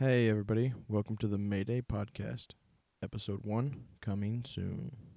Hey everybody, welcome to the Mayday Podcast, episode 1, coming soon.